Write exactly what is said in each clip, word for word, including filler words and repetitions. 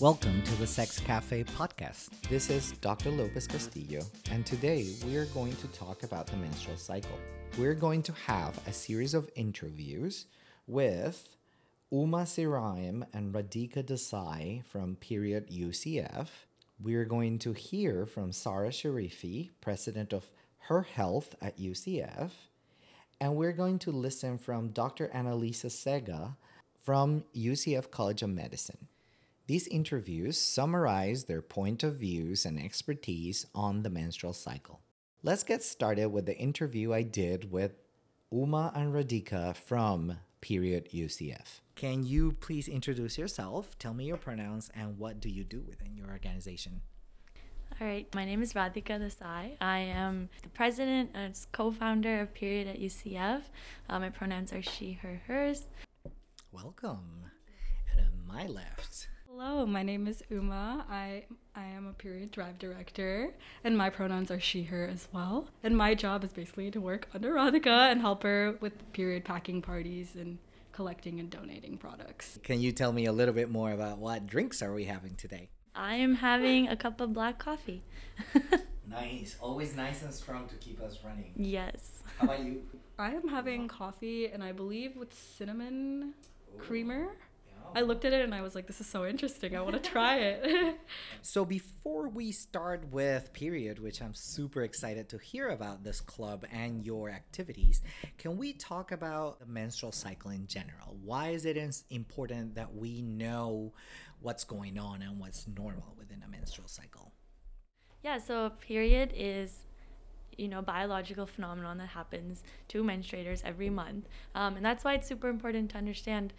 Welcome to the Sex Café Podcast. This is Doctor López Castillo, and today we are going to talk about the menstrual cycle. We're going to have a series of interviews with Uma Sriram and Radhika Desai from Period U C F. We're going to hear from Saarah Sharifi, president of Her Health at U C F, and we're going to listen from Doctor Annalisa Sega from U C F College of Medicine. These interviews summarize their point of views and expertise on the menstrual cycle. Let's get started with the interview I did with Uma and Radhika from Period U C F. Can you please introduce yourself, tell me your pronouns, and what do you do within your organization? All right, my name is Radhika Desai. I am the president and co-founder of Period at U C F. Uh, my pronouns are she, her, hers. Welcome. And on my left... Hello, my name is Uma. I I am a Period Drive director, and my pronouns are she, her as well. And my job is basically to work under Radhika and help her with period packing parties and collecting and donating products. Can you tell me a little bit more about what drinks are we having today? I am having a cup of black coffee. Nice. Always nice and strong to keep us running. Yes. How about you? I am having coffee, and I believe with cinnamon Ooh. creamer. I looked at it and I was like, this is so interesting. I want to try it. So before we start with Period, which I'm super excited to hear about this club and your activities, can we talk about the menstrual cycle in general? Why is it important that we know what's going on and what's normal within a menstrual cycle? Yeah, so period is... you know, biological phenomenon that happens to menstruators every month. Um, and that's why it's super important to understand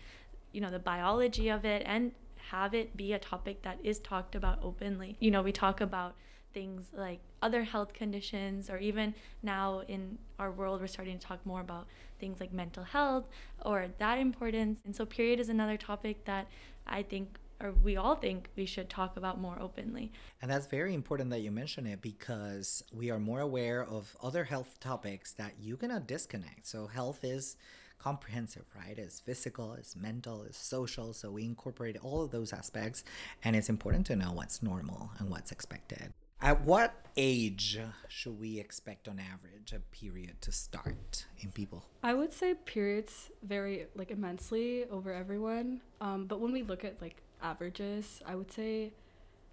you know, the biology of it and have it be a topic that is talked about openly. You know, we talk about things like other health conditions, or even now in our world, we're starting to talk more about things like mental health or that importance. And so period is another topic that I think, or we all think we should talk about more openly. And that's very important that you mention it, because we are more aware of other health topics that you cannot disconnect. So health is comprehensive, right? It's physical, it's mental, it's social. So we incorporate all of those aspects, and it's important to know what's normal and what's expected. At what age should we expect on average a period to start in people? I would say periods vary like immensely over everyone. Um, but when we look at like averages, I would say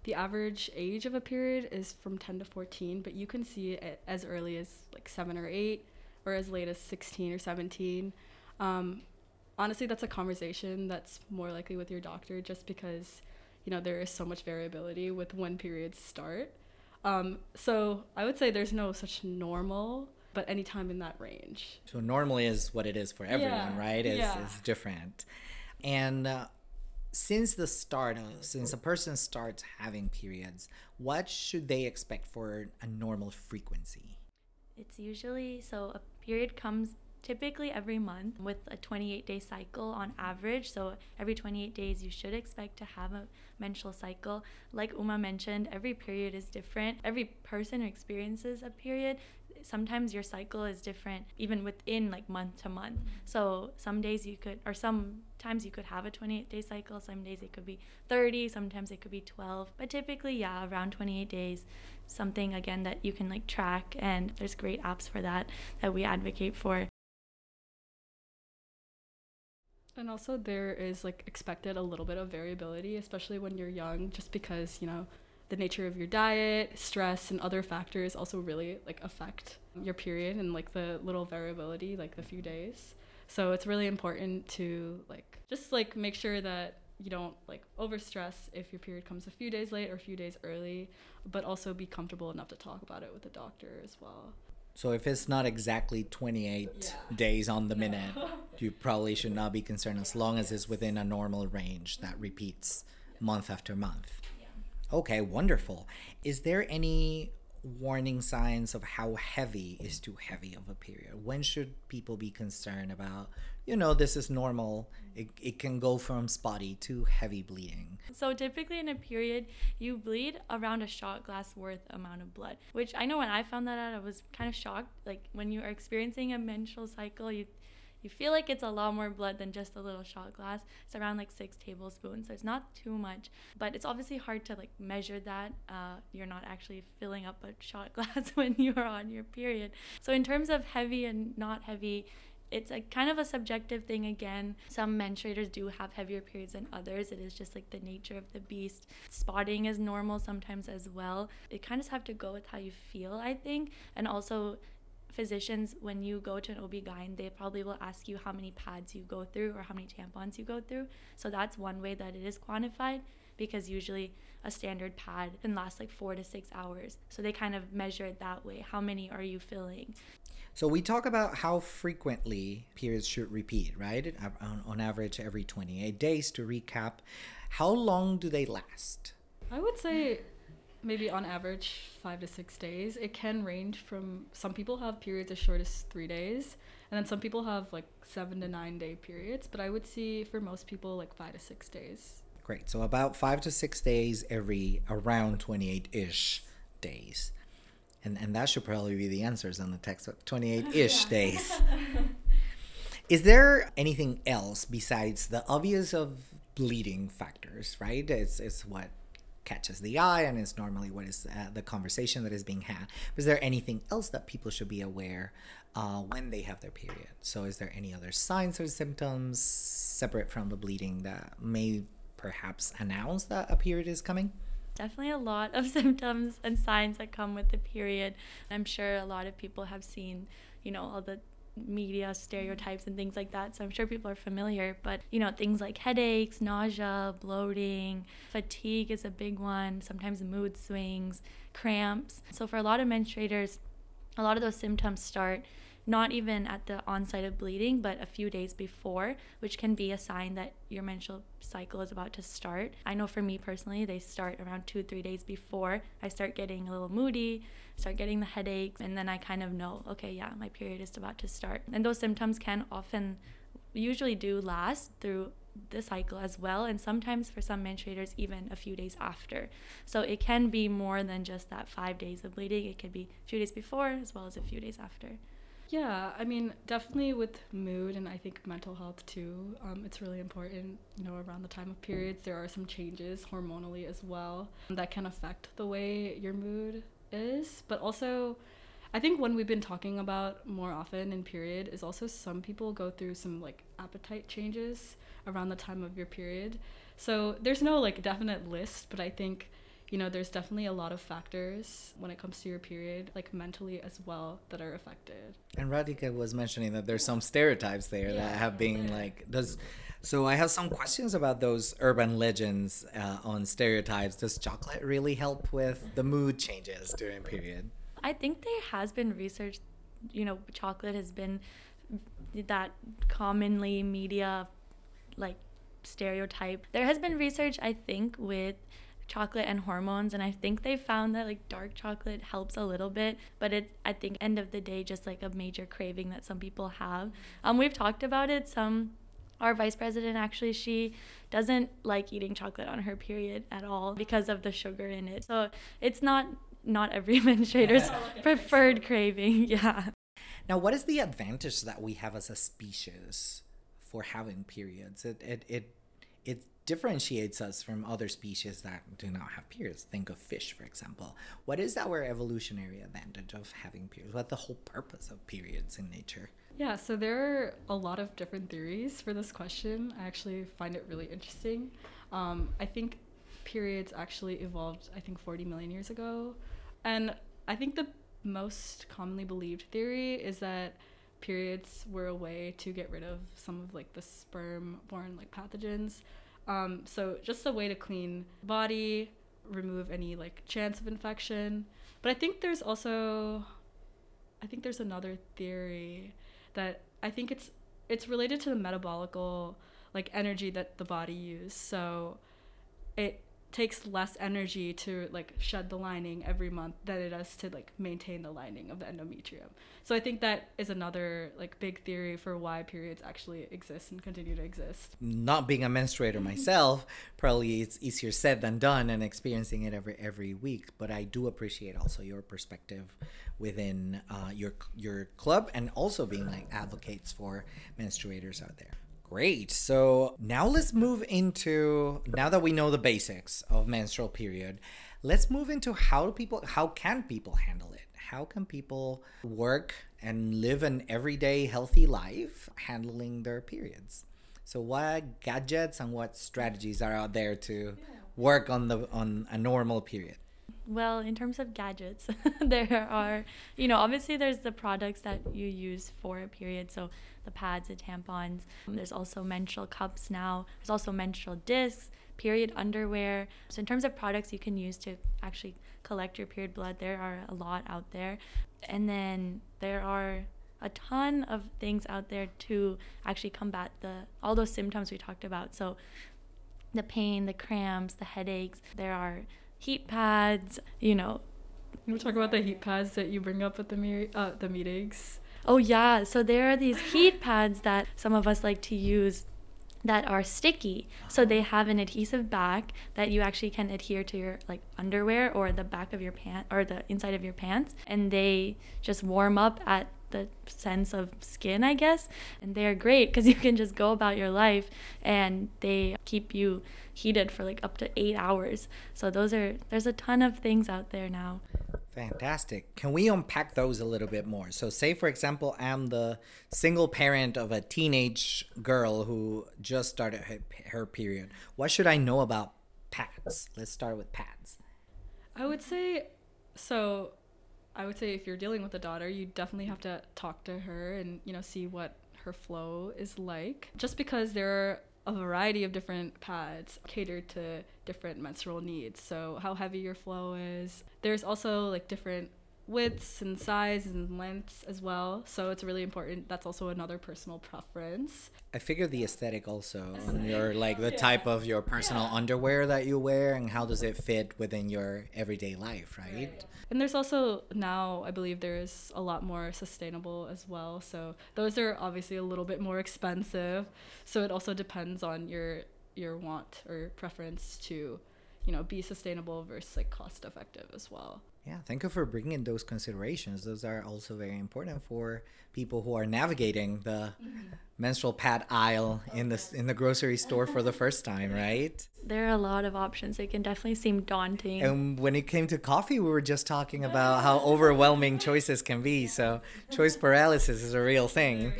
the average age of a period is from ten to fourteen, but you can see it as early as like seven or eight, or as late as sixteen or seventeen. Um, honestly, that's a conversation that's more likely with your doctor, just because, you know, there is so much variability with when periods start. Um, so I would say there's no such normal, but any time in that range. So normal is what it is for everyone, yeah. right? It's, yeah. it's different. And uh, since the start, since a person starts having periods, what should they expect for a normal frequency? It's usually, so a period comes typically every month with a twenty-eight day cycle on average. So every twenty-eight days, you should expect to have a menstrual cycle. Like Uma mentioned, every period is different. Every person experiences a period. Sometimes your cycle is different, even within like month to month. So some days you could, or sometimes you could have a twenty-eight day cycle. Some days it could be thirty, sometimes it could be twelve. But typically, yeah, around twenty-eight days, something again that you can like track. And there's great apps for that that we advocate for. And also there is like expected a little bit of variability, especially when you're young, just because, you know, the nature of your diet, stress, and other factors also really like affect your period and like the little variability, like the few days. So it's really important to like just like make sure that you don't like overstress if your period comes a few days late or a few days early, but also be comfortable enough to talk about it with a doctor as well. So if it's not exactly twenty-eight yeah. days on the no. minute, you probably should not be concerned, as long as it's within a normal range that repeats yeah. month after month. Yeah. Okay, wonderful. Is there any warning signs of how heavy is too heavy of a period? When should people be concerned about, you know, this is normal, it, it can go from spotty to heavy bleeding? So typically in a period, you bleed around a shot glass worth amount of blood, which I know when I found that out, I was kind of shocked. Like when you are experiencing a menstrual cycle, you you feel like it's a lot more blood than just a little shot glass. It's around like six tablespoons, so it's not too much, but it's obviously hard to like measure that. Uh, you're not actually filling up a shot glass when you're on your period. So in terms of heavy and not heavy, it's a kind of a subjective thing again. Some menstruators do have heavier periods than others. It is just like the nature of the beast. Spotting is normal sometimes as well. It kind of have to go with how you feel, I think. And also physicians, when you go to an O B G Y N, they probably will ask you how many pads you go through or how many tampons you go through. So that's one way that it is quantified, because usually a standard pad can last like four to six hours. So they kind of measure it that way. How many are you filling? So we talk about how frequently periods should repeat, right? On, on average, every twenty-eight days to recap. How long do they last? I would say maybe on average, five to six days. It can range from, some people have periods as short as three days. And then some people have like seven to nine day periods. But I would see for most people, like five to six days. Great. So about five to six days every around twenty-eight-ish days. And and that should probably be the answers on the textbook, twenty-eight-ish yeah. days. Is there anything else besides the obvious of bleeding factors, right? It's it's what catches the eye, and it's normally what is uh, the conversation that is being had. Is there anything else that people should be aware uh, when they have their period? So is there any other signs or symptoms separate from the bleeding that may perhaps announce that a period is coming? Definitely a lot of symptoms and signs that come with the period. I'm sure a lot of people have seen, you know, all the media stereotypes and things like that, so I'm sure people are familiar. But, you know, things like headaches, nausea, bloating, fatigue is a big one, sometimes mood swings, cramps. So for a lot of menstruators, a lot of those symptoms start not even at the onset of bleeding, but a few days before, which can be a sign that your menstrual cycle is about to start. I know for me personally, they start around two, three days before. I start getting a little moody, start getting the headaches, and then I kind of know, okay, yeah, my period is about to start. And those symptoms can often, usually do last through the cycle as well, and sometimes for some menstruators even a few days after. So it can be more than just that five days of bleeding. It could be a few days before as well as a few days after. Yeah, I mean, definitely with mood, and I think mental health too, um, it's really important, you know, around the time of periods. There are some changes hormonally as well that can affect the way your mood is. But also, I think one we've been talking about more often in period is also some people go through some like appetite changes around the time of your period. So there's no like definite list, but I think, you know, there's definitely a lot of factors when it comes to your period, like mentally as well, that are affected. And Radhika was mentioning that there's some stereotypes there yeah. that have been like, does, so I have some questions about those urban legends uh, on stereotypes. Does chocolate really help with the mood changes during period? I think there has been research, you know, chocolate has been that commonly media like stereotype. There has been research, I think, with chocolate and hormones, and I think they found that like dark chocolate helps a little bit, but it I think end of the day just like a major craving that some people have. Um we've talked about it. Some our vice president actually, she doesn't like eating chocolate on her period at all because of the sugar in it. So it's not not every menstruator's preferred craving. Yeah. Now, what is the advantage that we have as a species for having periods? It it it it's differentiates us from other species that do not have periods. Think of fish, for example. What is our evolutionary advantage of having periods? What's the whole purpose of periods in nature? Yeah, so there are a lot of different theories for this question. I actually find it really interesting. Um, I think periods actually evolved, I think, forty million years ago. And I think the most commonly believed theory is that periods were a way to get rid of some of like the sperm-borne like pathogens. Um, so just a way to clean the body, remove any like chance of infection. But I think there's also, I think there's another theory that I think it's it's related to the metabolical like energy that the body uses. So it takes less energy to like shed the lining every month than it does to like maintain the lining of the endometrium. So I think that is another like big theory for why periods actually exist and continue to exist. Not being a menstruator myself, probably it's easier said than done and experiencing it every every week. But I do appreciate also your perspective within uh, your your club and also being like advocates for menstruators out there. Great. So now let's move into, now that we know the basics of menstrual period, let's move into how people, how can people handle it? How can people work and live an everyday healthy life handling their periods? So what gadgets and what strategies are out there to work on the on a normal period? Well, in terms of gadgets, there are, you know, obviously there's the products that you use for a period. So the pads, the tampons. There's also menstrual cups now. There's also menstrual discs, period underwear. So in terms of products you can use to actually collect your period blood, there are a lot out there. And then there are a ton of things out there to actually combat the all those symptoms we talked about. So the pain, the cramps, the headaches. There are heat pads, you know. Can we talk about the heat pads that you bring up at the me- uh, the meetings? Oh yeah, so there are these heat pads that some of us like to use that are sticky. So they have an adhesive back that you actually can adhere to your like underwear or the back of your pant or the inside of your pants, and they just warm up at the sense of skin, I guess. And they're great because you can just go about your life and they keep you heated for like up to eight hours. So those are, there's a ton of things out there now. Fantastic. Can we unpack those a little bit more? So say, for example, I'm the single parent of a teenage girl who just started her, her period. What should I know about pads? Let's start with pads. I would say, so I would say if you're dealing with a daughter, you definitely have to talk to her and, you know, see what her flow is like. Just because there are a variety of different pads catered to different menstrual needs. So how heavy your flow is. There's also like different widths and size and lengths as well. So it's really important. That's also another personal preference. I figure the aesthetic also on your like the yeah. type of your personal yeah. underwear that you wear and how does it fit within your everyday life, right? right yeah. And there's also now I believe there's a lot more sustainable as well. So those are obviously a little bit more expensive. So it also depends on your your want or preference to, you know, be sustainable versus like cost effective as well. Yeah, thank you for bringing those considerations. Those are also very important for people who are navigating the mm-hmm. menstrual pad aisle okay. in the in the grocery store for the first time, right? There are a lot of options. It can definitely seem daunting. And when it came to coffee, we were just talking about how overwhelming choices can be. So choice paralysis is a real thing.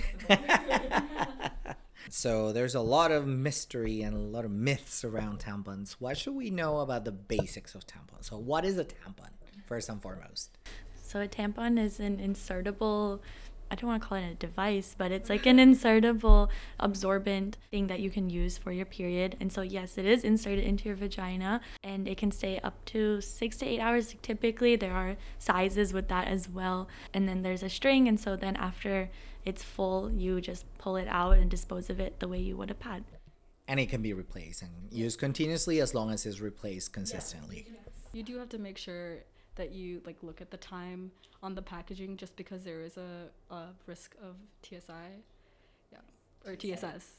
So there's a lot of mystery and a lot of myths around tampons. What should we know about the basics of tampons? So what is a tampon? First and foremost. So a tampon is an insertable, I don't want to call it a device, but it's like an insertable absorbent thing that you can use for your period. And so yes, it is inserted into your vagina and it can stay up to six to eight hours. Typically there are sizes with that as well. And then there's a string. And so then after it's full, you just pull it out and dispose of it the way you would a pad. And it can be replaced and used continuously as long as it's replaced consistently. Yes. Yes. You do have to make sure that you like look at the time on the packaging just because there is a, a risk of T S I, yeah, or T S S,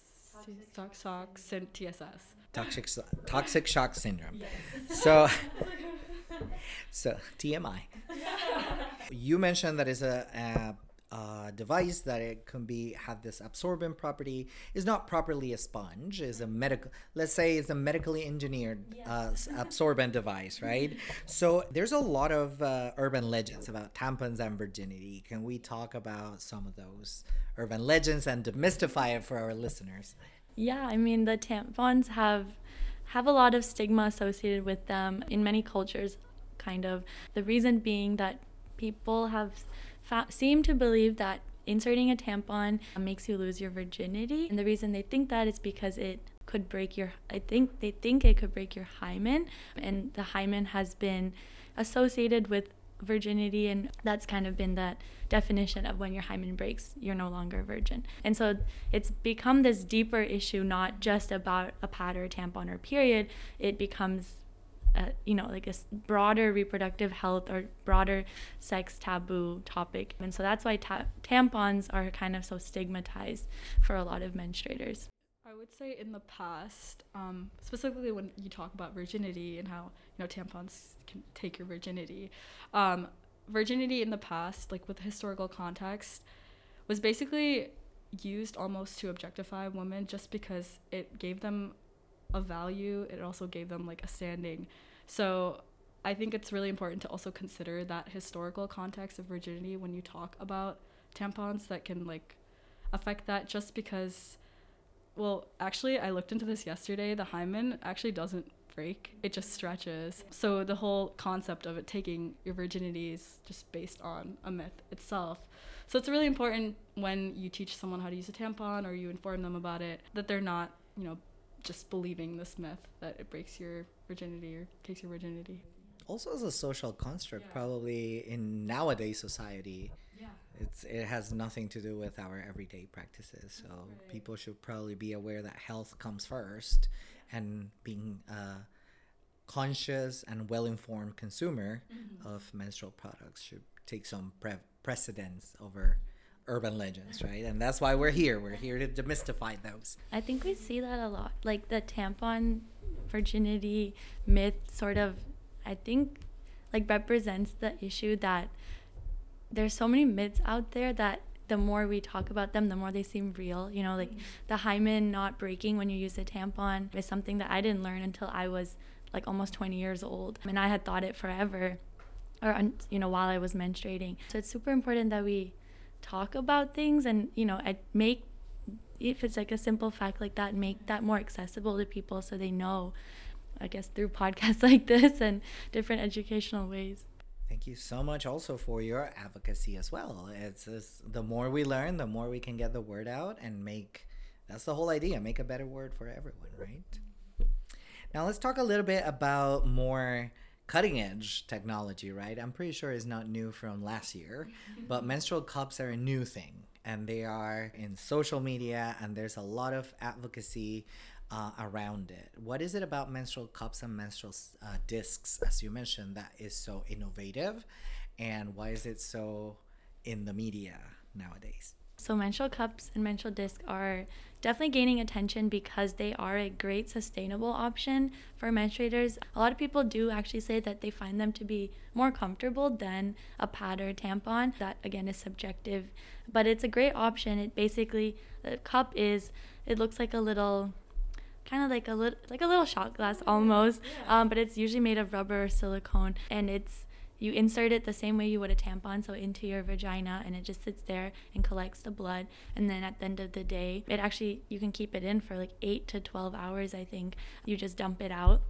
toxic shock syndrome, T S S, toxic toxic shock syndrome. Yes. So, so T M I. You mentioned that it's a, a, a device that it can be have this absorbent property. It's not properly a sponge. It's a medical. Let's say it's a medically engineered uh, absorbent device, right? So there's a lot of uh, urban legends about tampons and virginity. Can we talk about some of those urban legends and demystify it for our listeners? Yeah, I mean the tampons have have a lot of stigma associated with them in many cultures. Kind of the reason being that people have Fa- seem to believe that inserting a tampon makes you lose your virginity, and the reason they think that is because it could break your I think they think it could break your hymen, and the hymen has been associated with virginity, and that's kind of been the definition of when your hymen breaks, you're no longer a virgin. And so it's become this deeper issue, not just about a pad or a tampon or period. It becomes uh, you know, like a broader reproductive health or broader sex taboo topic. And so that's why ta- tampons are kind of so stigmatized for a lot of menstruators. I would say in the past, um, specifically when you talk about virginity and how, you know, tampons can take your virginity, um, virginity in the past, like with historical context, was basically used almost to objectify women just because it gave them a value. It also gave them like a standing. So I think it's really important to also consider that historical context of virginity when you talk about tampons that can like affect that, just because, well, actually, I looked into this yesterday. The hymen actually doesn't break. It just stretches. So the whole concept of it taking your virginity is just based on a myth itself. So it's really important when you teach someone how to use a tampon or you inform them about it, that they're not, you know, just believing this myth that it breaks your virginity or takes your virginity. Also as a social construct, yeah. Probably in nowadays society, yeah. It's it has nothing to do with our everyday practices. So right. People should probably be aware that health comes first, and being a conscious and well-informed consumer mm-hmm. of menstrual products should take some pre- precedence over urban legends, right? And that's why we're here. We're here to demystify those. I think we see that a lot. Like the tampon virginity myth sort of, I think, like represents the issue that there's so many myths out there that the more we talk about them, the more they seem real. You know, like the hymen not breaking when you use a tampon is something that I didn't learn until I was like almost twenty years old. I mean, I had thought it forever, or, you know, while I was menstruating. So it's super important that we talk about things and, you know, make, if it's like a simple fact like that, make that more accessible to people so they know, I guess, through podcasts like this and different educational ways. Thank you so much also for your advocacy as well. It's just, the more we learn, the more we can get the word out and make, that's the whole idea, make a better word for everyone, right? Now let's talk a little bit about more cutting edge technology, right? I'm pretty sure it's not new from last year, but menstrual cups are a new thing and they are in social media and there's a lot of advocacy Uh, around it. What is it about menstrual cups and menstrual uh, discs, as you mentioned, that is so innovative, and why is it so in the media nowadays? So menstrual cups and menstrual discs are definitely gaining attention because they are a great sustainable option for menstruators. A lot of people do actually say that they find them to be more comfortable than a pad or a tampon. That again is subjective, but it's a great option. It basically, the cup is, it looks like a little kind of like a little like a little shot glass almost, um, but it's usually made of rubber or silicone, and it's you insert it the same way you would a tampon, so into your vagina, and it just sits there and collects the blood. And then at the end of the day, it actually, you can keep it in for like eight to twelve hours, I think. You just dump it out,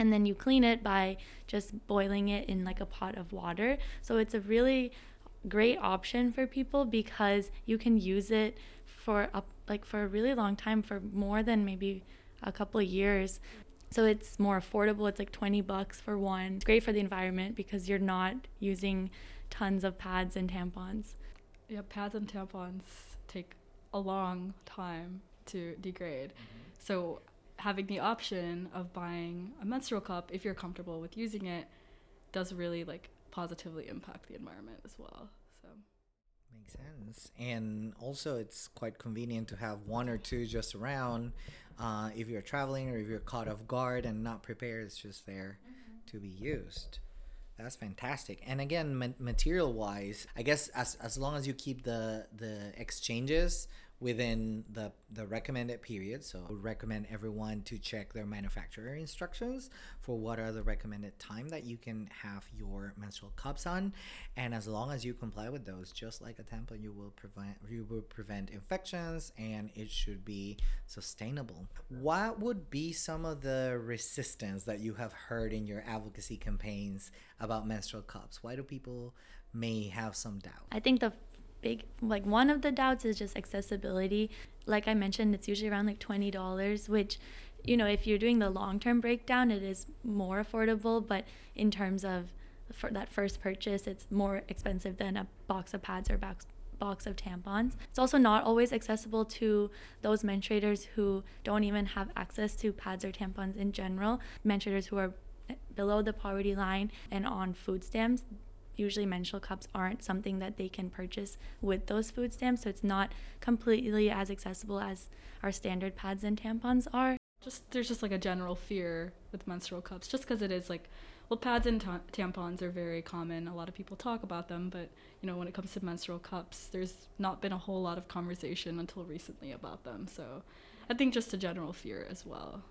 and then you clean it by just boiling it in like a pot of water. So it's a really great option for people because you can use it for up like for a really long time, for more than maybe a couple of years. So it's more affordable. It's like twenty bucks for one. It's great for the environment because you're not using tons of pads and tampons. Yeah, pads and tampons take a long time to degrade. Mm-hmm. So having the option of buying a menstrual cup, if you're comfortable with using it, does really like positively impact the environment as well. So makes sense. And also it's quite convenient to have one or two just around. Uh, if you're traveling or if you're caught off guard and not prepared, it's just there mm-hmm. to be used. That's fantastic. And again, ma- material-wise, I guess as as long as you keep the the exchanges within the, the recommended period, so I would recommend everyone to check their manufacturer instructions for what are the recommended time that you can have your menstrual cups on. And as long as you comply with those, just like a tampon, you will prevent you will prevent infections, and it should be sustainable. What would be some of the resistance that you have heard in your advocacy campaigns about menstrual cups? Why do people may have some doubt? I think the big, like one of the doubts is just accessibility. Like I mentioned, it's usually around like twenty dollars, which, you know, if you're doing the long-term breakdown, it is more affordable, but in terms of for that first purchase, it's more expensive than a box of pads or box box of tampons. It's also not always accessible to those menstruators who don't even have access to pads or tampons in general. Menstruators who are below the poverty line and on food stamps. Usually menstrual cups aren't something that they can purchase with those food stamps, so it's not completely as accessible as our standard pads and tampons are. Just there's just like a general fear with menstrual cups, just because it is like, well, pads and ta- tampons are very common. A lot of people talk about them, but you know, when it comes to menstrual cups, there's not been a whole lot of conversation until recently about them. So I think just a general fear as well.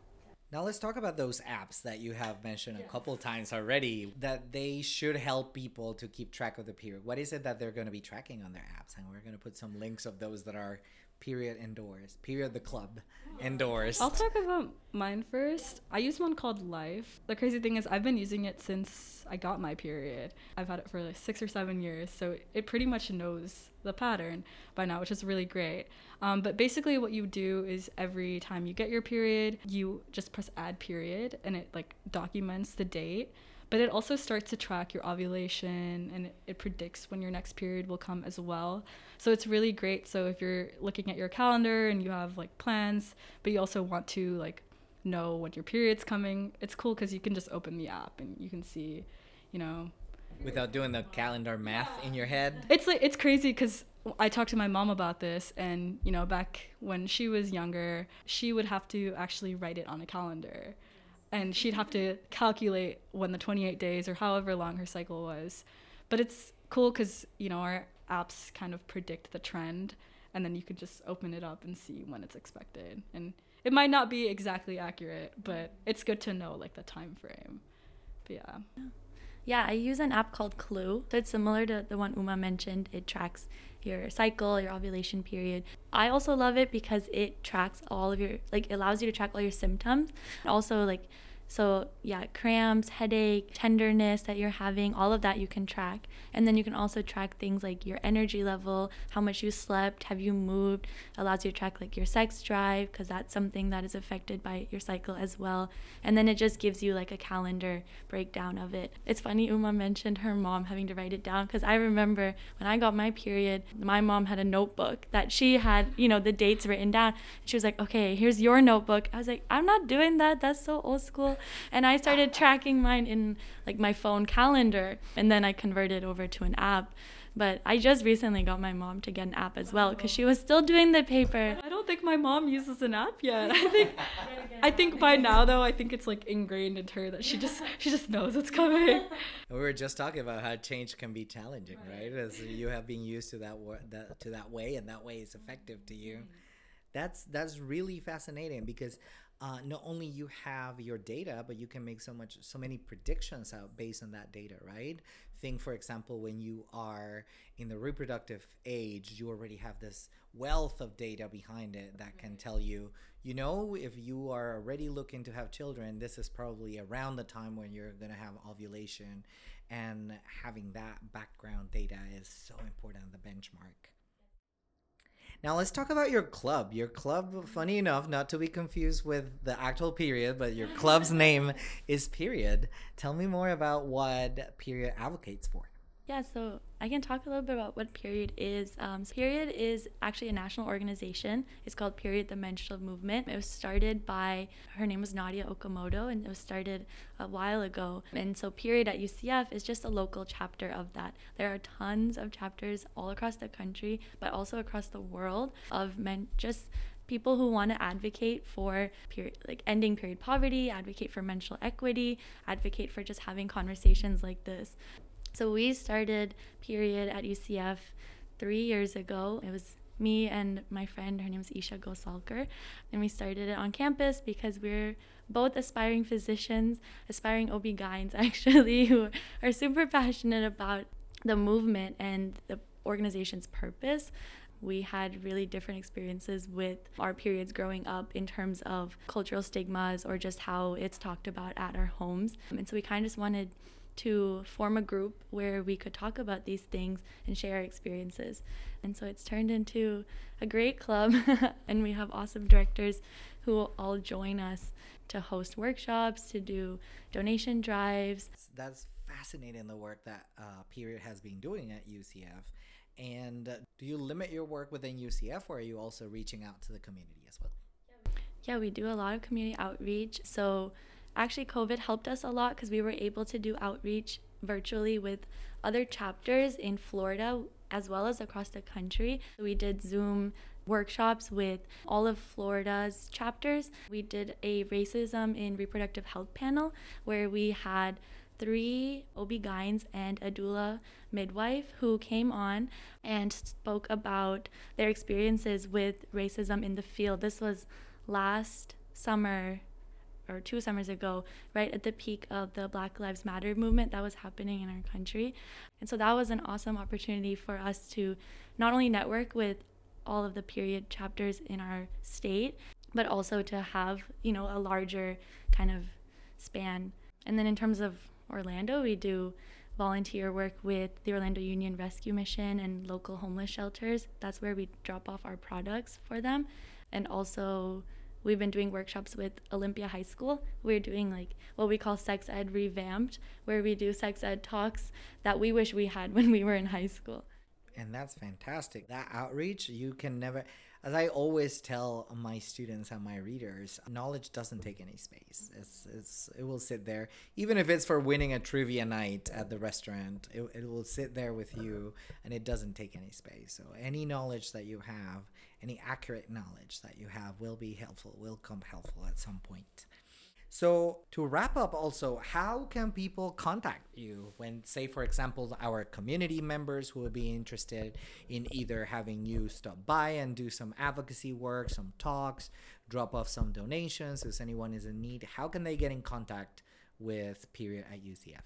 Now let's talk about those apps that you have mentioned a yes. couple times already, that they should help people to keep track of the period. What is it that they're going to be tracking on their apps? And we're going to put some links of those that are period endorsed, period the club endorsed. I'll talk about mine first. I use one called Life. The crazy thing is I've been using it since I got my period. I've had it for like six or seven years, so it pretty much knows the pattern by now, which is really great. Um, but basically what you do is every time you get your period, you just press add period, and it like documents the date, but it also starts to track your ovulation, and it, it predicts when your next period will come as well. So it's really great. So if you're looking at your calendar and you have like plans, but you also want to like know when your period's coming, it's cool because you can just open the app and you can see, you know, without doing the calendar math yeah. in your head. It's like, it's crazy because I talked to my mom about this, and you know, back when she was younger, she would have to actually write it on a calendar, and she'd have to calculate when the twenty-eight days or however long her cycle was. But it's cool because, you know, our apps kind of predict the trend, and then you could just open it up and see when it's expected. And it might not be exactly accurate, but it's good to know like the time frame. But yeah. yeah. Yeah, I use an app called Clue. So it's similar to the one Uma mentioned. It tracks your cycle, your ovulation period. I also love it because it tracks all of your, like, it allows you to track all your symptoms. Also, like, so yeah, cramps, headache, tenderness that you're having, all of that you can track. And then you can also track things like your energy level, how much you slept, have you moved, allows you to track like your sex drive, because that's something that is affected by your cycle as well. And then it just gives you like a calendar breakdown of it. It's funny, Uma mentioned her mom having to write it down, because I remember when I got my period, my mom had a notebook that she had, you know, the dates written down. She was like, okay, here's your notebook. I was like, I'm not doing that. That's so old school. And I started tracking mine in like my phone calendar, and then I converted over to an app. But I just recently got my mom to get an app as well, because she was still doing the paper. I don't think my mom uses an app yet. I think I think by now though, I think it's like ingrained in her that she just she just knows it's coming. We were just talking about how change can be challenging, right? right? As you have been used to that, wor- that to that way, and that way is effective to you. That's that's really fascinating, because Uh, not only you have your data, but you can make so much, so many predictions out based on that data, right? Think, for example, when you are in the reproductive age, you already have this wealth of data behind it that can tell you, you know, if you are already looking to have children, this is probably around the time when you're going to have ovulation. And having that background data is so important, the benchmark. Now let's talk about your club. Your club, funny enough, not to be confused with the actual period, but your club's name is Period. Tell me more about what Period advocates for. Yeah, so I can talk a little bit about what Period is. Um, so Period is actually a national organization. It's called Period the Menstrual Movement. It was started by, her name was Nadia Okamoto, and it was started a while ago. And so Period at U C F is just a local chapter of that. There are tons of chapters all across the country, but also across the world, of men just people who want to advocate for period, like ending period poverty, advocate for menstrual equity, advocate for just having conversations like this. So we started Period at U C F three years ago. It was me and my friend, her name is Isha Gosalkar, and we started it on campus because we're both aspiring physicians, aspiring O B G Y Ns actually, who are super passionate about the movement and the organization's purpose. We had really different experiences with our periods growing up in terms of cultural stigmas or just how it's talked about at our homes. And so we kind of just wanted to form a group where we could talk about these things and share our experiences. And so it's turned into a great club, and we have awesome directors who will all join us to host workshops, to do donation drives. That's fascinating, the work that uh, Period has been doing at U C F. And uh, do you limit your work within U C F, or are you also reaching out to the community as well? Yeah, we do a lot of community outreach. So actually COVID helped us a lot because we were able to do outreach virtually with other chapters in Florida as well as across the country. We did Zoom workshops with all of Florida's chapters. We did a racism in reproductive health panel where we had three O B G Y Ns and a doula midwife who came on and spoke about their experiences with racism in the field. This was last summer or two summers ago, right at the peak of the Black Lives Matter movement that was happening in our country. And so that was an awesome opportunity for us to not only network with all of the period chapters in our state, but also to have, you know, a larger kind of span. And then in terms of Orlando, we do volunteer work with the Orlando Union Rescue Mission and local homeless shelters. That's where we drop off our products for them. And also we've been doing workshops with Olympia High School. We're doing like what we call sex ed revamped, where we do sex ed talks that we wish we had when we were in high school. And that's fantastic. That outreach, you can never, as I always tell my students and my readers, knowledge doesn't take any space. It's, it's, it will sit there. Even if it's for winning a trivia night at the restaurant, it, it will sit there with you and it doesn't take any space. So any knowledge that you have, any accurate knowledge that you have will be helpful, will come helpful at some point. So to wrap up also, how can people contact you when, say, for example, our community members who would be interested in either having you stop by and do some advocacy work, some talks, drop off some donations, if anyone is in need, how can they get in contact with Period at U C F?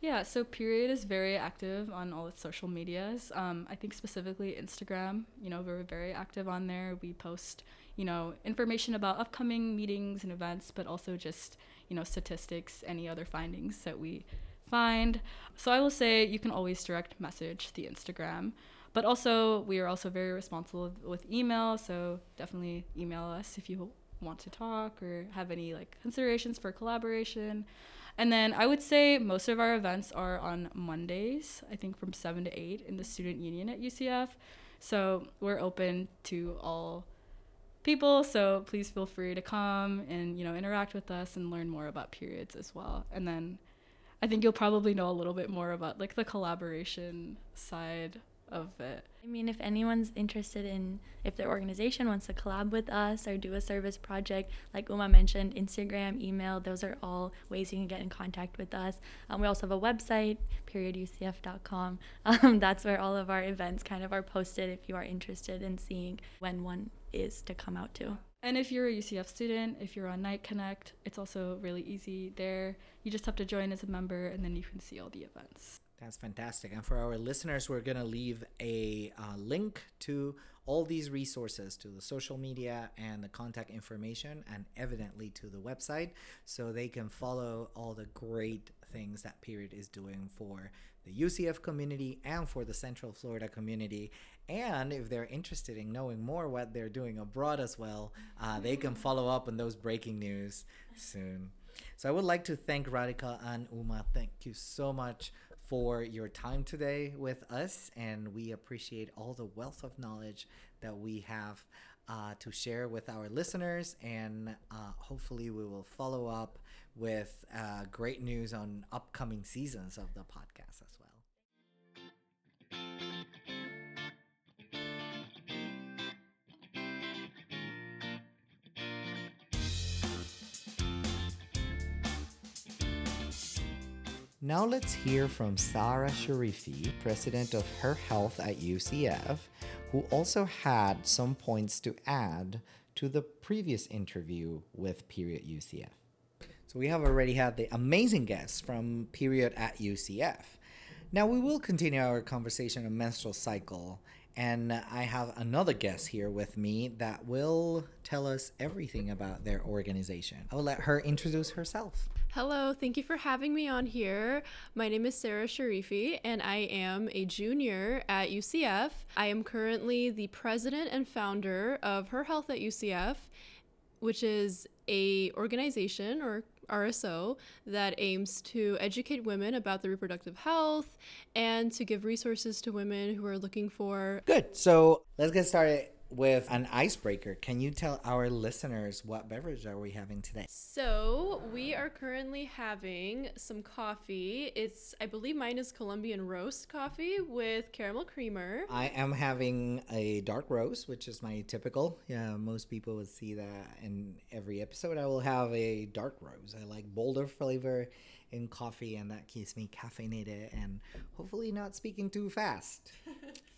Yeah, so Period is very active on all its social medias. Um, I think specifically Instagram, you know, we're very active on there. We post, you know, information about upcoming meetings and events, but also just, you know, statistics, any other findings that we find. So I will say you can always direct message the Instagram, but also we are also very responsible with email. So definitely email us if you want to talk or have any like considerations for collaboration. And then I would say most of our events are on Mondays, I think from seven to eight in the Student Union at U C F. So we're open to all people, so please feel free to come and, you know, interact with us and learn more about periods as well. And then I think you'll probably know a little bit more about like the collaboration side of it. I mean, if anyone's interested in, if their organization wants to collab with us or do a service project, like Uma mentioned, Instagram, email, those are all ways you can get in contact with us. Um, we also have a website, period U C F dot com. Um, that's where all of our events kind of are posted if you are interested in seeing when one is to come out to. And if you're a U C F student, if you're on Night Connect, it's also really easy there. You just have to join as a member and then you can see all the events. That's fantastic. And for our listeners, we're going to leave a uh, link to all these resources, to the social media and the contact information, and evidently to the website, so they can follow all the great things that Period is doing for the U C F community and for the Central Florida community. And if they're interested in knowing more what they're doing abroad as well, uh, they can follow up on those breaking news soon. So I would like to thank Radhika and Uma. Thank you so much for your time today with us, and we appreciate all the wealth of knowledge that we have uh, to share with our listeners, and uh, hopefully we will follow up with uh, great news on upcoming seasons of the podcast as well. Now let's hear from Saarah Sharifi, president of Her Health at U C F, who also had some points to add to the previous interview with Period U C F. So we have already had the amazing guests from Period at U C F. Now we will continue our conversation on menstrual cycle, and I have another guest here with me that will tell us everything about their organization. I will let her introduce herself. Hello, thank you for having me on here. My name is Saarah Sharifi, and I am a junior at U C F. I am currently the president and founder of Her Health at U C F, which is a organization or R S O that aims to educate women about their reproductive health and to give resources to women who are looking for. Good. So let's get started with an icebreaker. Can you tell our listeners what beverage are we having today? So we are currently having some coffee. It's, I believe mine is Colombian roast coffee with caramel creamer. I am having a dark roast, which is my typical. Yeah, most people would see that in every episode. I will have a dark roast. I like bolder flavor in coffee, and that keeps me caffeinated and hopefully not speaking too fast,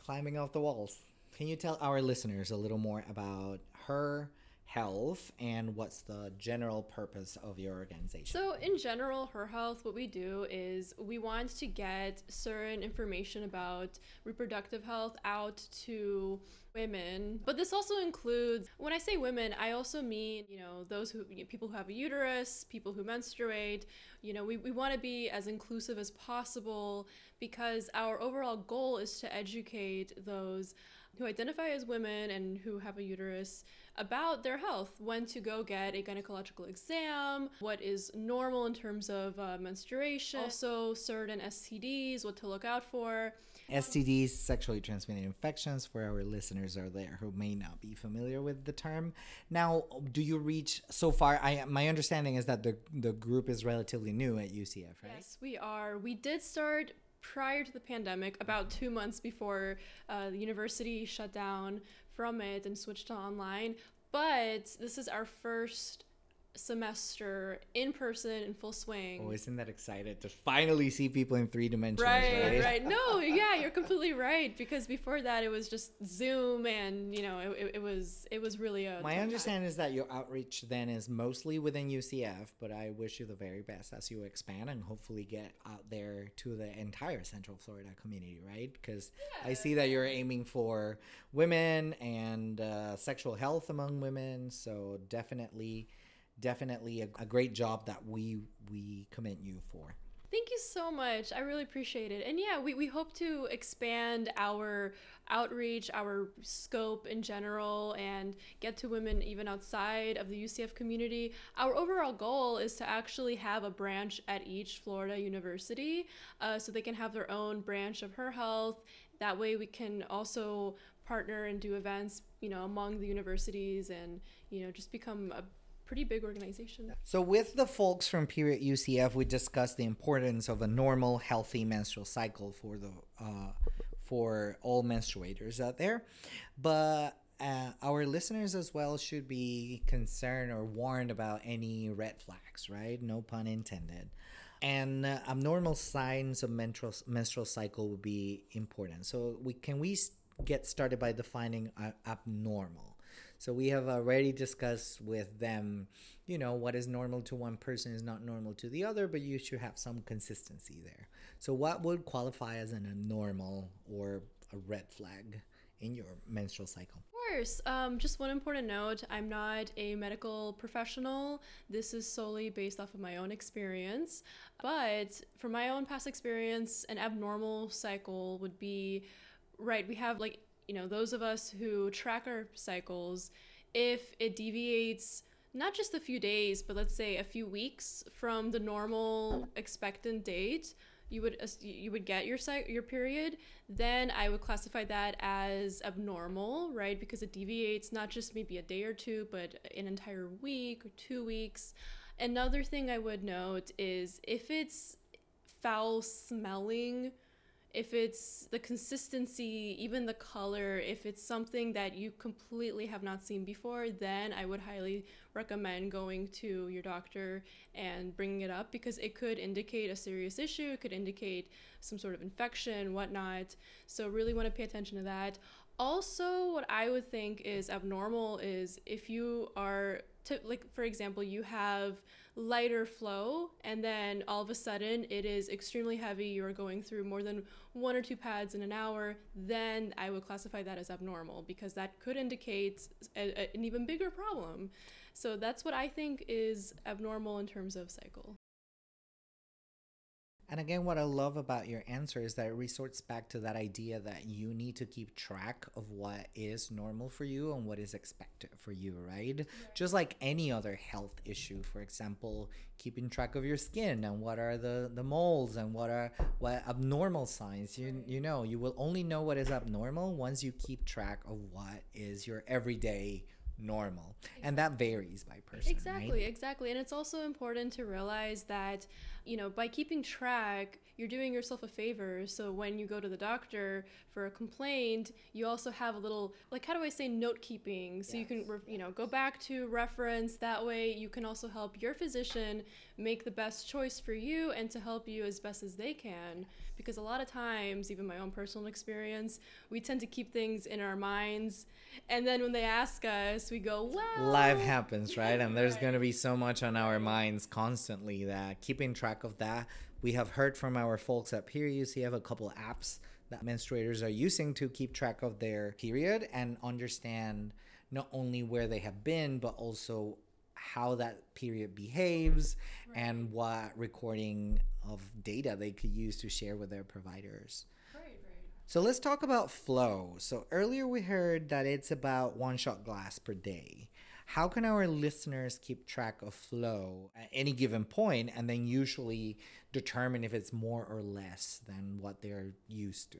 climbing off the walls. Can you tell our listeners a little more about Her Health and what's the general purpose of your organization? So in general, Her Health, what we do is we want to get certain information about reproductive health out to women. But this also includes, when I say women, I also mean, you know, those who, you know, people who have a uterus, people who menstruate. You know, we, we want to be as inclusive as possible because our overall goal is to educate those who identify as women and who have a uterus about their health, when to go get a gynecological exam, what is normal in terms of uh, menstruation, also certain S T Ds, what to look out for. S T Ds, sexually transmitted infections, for our listeners out there who may not be familiar with the term. Now, do you reach, so far, I my understanding is that the, the group is relatively new at U C F, right? Yes, we are. We did start prior to the pandemic, about two months before uh, the university shut down from it and switched to online. But this is our first semester in person in full swing. Oh, isn't that excited to finally see people in three dimensions, right? Right, right. No, yeah, you're completely right. Because before that, it was just Zoom, and you know, it, it was it was really a. My understanding is that your outreach then is mostly within U C F, but I wish you the very best as you expand and hopefully get out there to the entire Central Florida community, right? Because yeah. I see that you're aiming for women and uh, sexual health among women, so definitely. Definitely a, a great job that we we commend you for. Thank you so much. I really appreciate it. And yeah, we, we hope to expand our outreach, our scope in general, and get to women even outside of the U C F community. Our overall goal is to actually have a branch at each Florida university uh, so they can have their own branch of Her Health. That way we can also partner and do events, you know, among the universities and, you know, just become a pretty big organization. So with the folks from Period U C F, we discussed the importance of a normal, healthy menstrual cycle for the uh, for all menstruators out there. But uh, our listeners as well should be concerned or warned about any red flags, right? No pun intended. And uh, abnormal signs of menstrual menstrual cycle would be important. So we can we get started by defining uh, abnormal. So we have already discussed with them, you know, what is normal to one person is not normal to the other, but you should have some consistency there. So what would qualify as an abnormal or a red flag in your menstrual cycle? Of course. Um, just one important note, I'm not a medical professional. This is solely based off of my own experience. But from my own past experience, an abnormal cycle would be, right, we have like, you know, those of us who track our cycles, if it deviates not just a few days, but let's say a few weeks from the normal expectant date, you would you would get your cycle, your period, then I would classify that as abnormal, right? Because it deviates not just maybe a day or two, but an entire week or two weeks. Another thing I would note is if it's foul smelling, if it's the consistency, even the color, if it's something that you completely have not seen before, then I would highly recommend going to your doctor and bringing it up because it could indicate a serious issue. It could indicate some sort of infection, whatnot. So really want to pay attention to that. Also, what I would think is abnormal is if you are, to, like, for example, you have lighter flow and then all of a sudden it is extremely heavy, you're going through more than one or two pads in an hour, then I would classify that as abnormal because that could indicate a, a, an even bigger problem. So that's what I think is abnormal in terms of cycle. And again, what I love about your answer is that it resorts back to that idea that you need to keep track of what is normal for you and what is expected for you, right? Yeah. Just like any other health issue, for example, keeping track of your skin and what are the, the moles and what are what abnormal signs. You, you know, you will only know what is abnormal once you keep track of what is your everyday normal. Exactly. And that varies by person. Exactly, right? Exactly. And it's also important to realize that, you know, by keeping track, you're doing yourself a favor. So when you go to the doctor for a complaint, you also have a little, like, how do I say, note keeping. So yes. You can, re- you know, go back to reference. That way you can also help your physician make the best choice for you and to help you as best as they can. Because a lot of times, even my own personal experience, we tend to keep things in our minds. And then when they ask us, we go, wow. Life happens, right? And there's going to be so much on our minds constantly that keeping track of that. We have heard from our folks at Period U C F a couple apps that menstruators are using to keep track of their period and understand not only where they have been, but also how that period behaves, right, and what recording of data they could use to share with their providers. So let's talk about flow. So earlier we heard that it's about one shot glass per day. How can our listeners keep track of flow at any given point and then usually determine if it's more or less than what they're used to?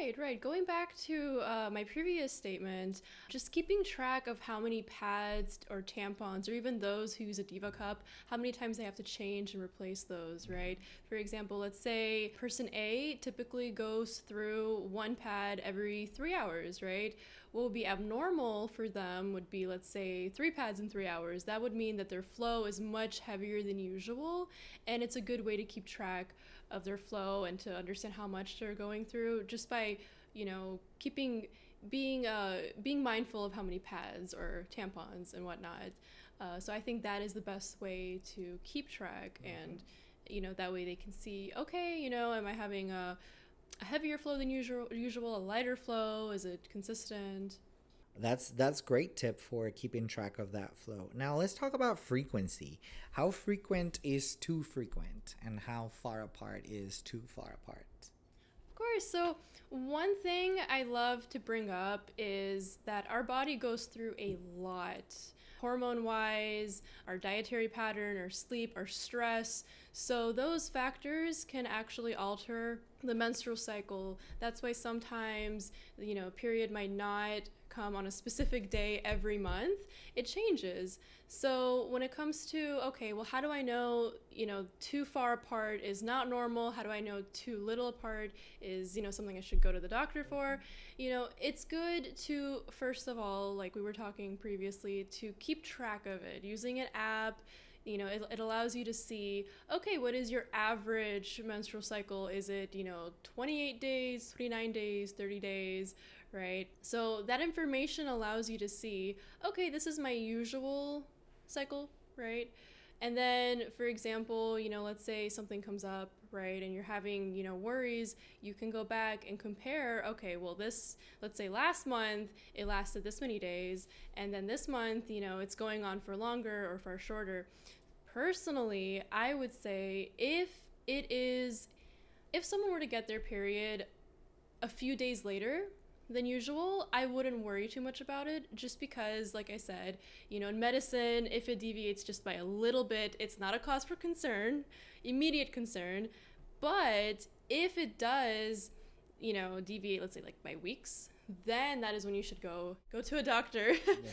Right, right. Going back to uh, my previous statement, just keeping track of how many pads or tampons, or even those who use a Diva cup, how many times they have to change and replace those, right? For example, let's say person A typically goes through one pad every three hours, right? What would be abnormal for them would be, let's say, three pads in three hours. That would mean that their flow is much heavier than usual, and it's a good way to keep track of their flow and to understand how much they're going through just by, you know, keeping, being uh, being mindful of how many pads or tampons and whatnot. Uh, so I think that is the best way to keep track, and, you know, that way they can see, okay, you know, am I having a A heavier flow than usual, usual, a lighter flow? Is it consistent? That's that's great tip for keeping track of that flow. Now let's talk about frequency. How frequent is too frequent, and how far apart is too far apart? Of course. So one thing I love to bring up is that our body goes through a lot, hormone-wise, our dietary pattern, our sleep, our stress. So those factors can actually alter the menstrual cycle. That's why sometimes, you know, period might not come on a specific day every month. It changes. So when it comes to, okay, well, how do I know, you know, too far apart is not normal? How do I know too little apart is, you know, something I should go to the doctor for? You know, it's good to, first of all, like we were talking previously, to keep track of it using an app. You know, it, it allows you to see, okay, what is your average menstrual cycle? Is it, you know, twenty-eight days, twenty-nine days, thirty days, right? So that information allows you to see, okay, this is my usual cycle, right? And then, for example, you know, let's say something comes up, right, and you're having, you know, worries, you can go back and compare, okay, well, this, let's say last month, it lasted this many days, and then this month, you know, it's going on for longer or for shorter. Personally, I would say if it is, if someone were to get their period a few days later than usual, I wouldn't worry too much about it, just because, like I said, you know, in medicine, if it deviates just by a little bit, it's not a cause for concern, immediate concern. But if it does, you know, deviate, let's say like by weeks, then that is when you should go go to a doctor. Yeah.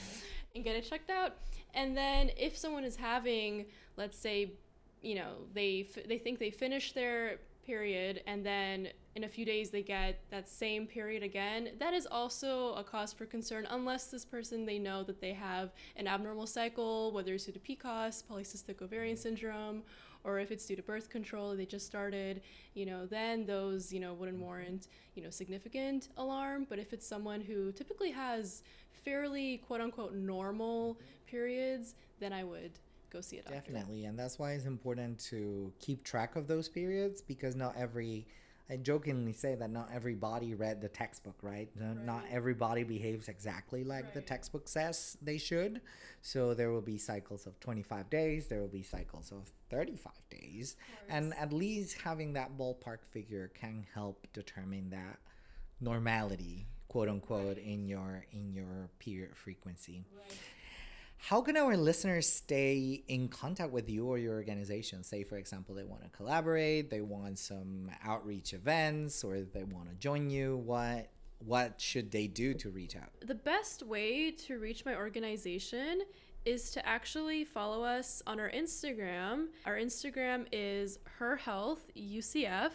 And get it checked out. And then if someone is having, let's say, you know, they f- they think they finished their period, and then in a few days they get that same period again, that is also a cause for concern, unless this person, they know that they have an abnormal cycle, whether it's due to P C O S, polycystic ovarian syndrome, or if it's due to birth control, they just started, you know, then those, you know, wouldn't warrant, you know, significant alarm. But if it's someone who typically has fairly, quote unquote, normal periods, then I would go see a doctor. Definitely. And that's why it's important to keep track of those periods, because not every I jokingly say that not everybody read the textbook, right? right. Not everybody behaves exactly like right. the textbook says they should. So there will be cycles of twenty-five days. There will be cycles of thirty-five days. And at least having that ballpark figure can help determine that normality, quote unquote, right. in your in your period frequency. Right. How can our listeners stay in contact with you or your organization? Say, for example, they want to collaborate, they want some outreach events, or they want to join you. What what should they do to reach out? The best way to reach my organization is to actually follow us on our Instagram. Our Instagram is Her Health U C F.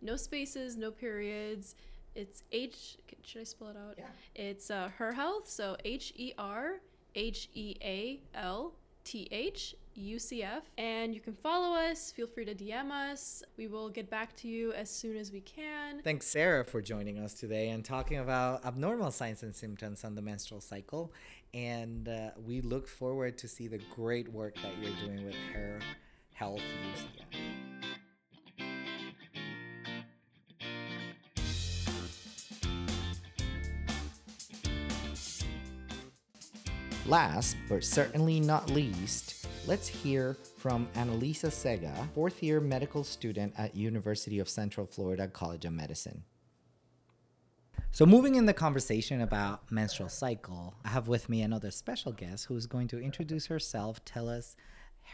No spaces, no periods. It's H. Should I spell it out? Yeah. It's uh, Her Health. So H E R. H E A L T H U C F, and you can follow us. Feel free to D M us. We will get back to you as soon as we can. Thanks, Saarah, for joining us today and talking about abnormal signs and symptoms on the menstrual cycle, and uh, we look forward to see the great work that you're doing with Her Health U C F. Last, but certainly not least, let's hear from Annalisa Sega, fourth-year medical student at University of Central Florida College of Medicine. So moving in the conversation about menstrual cycle, I have with me another special guest who is going to introduce herself, tell us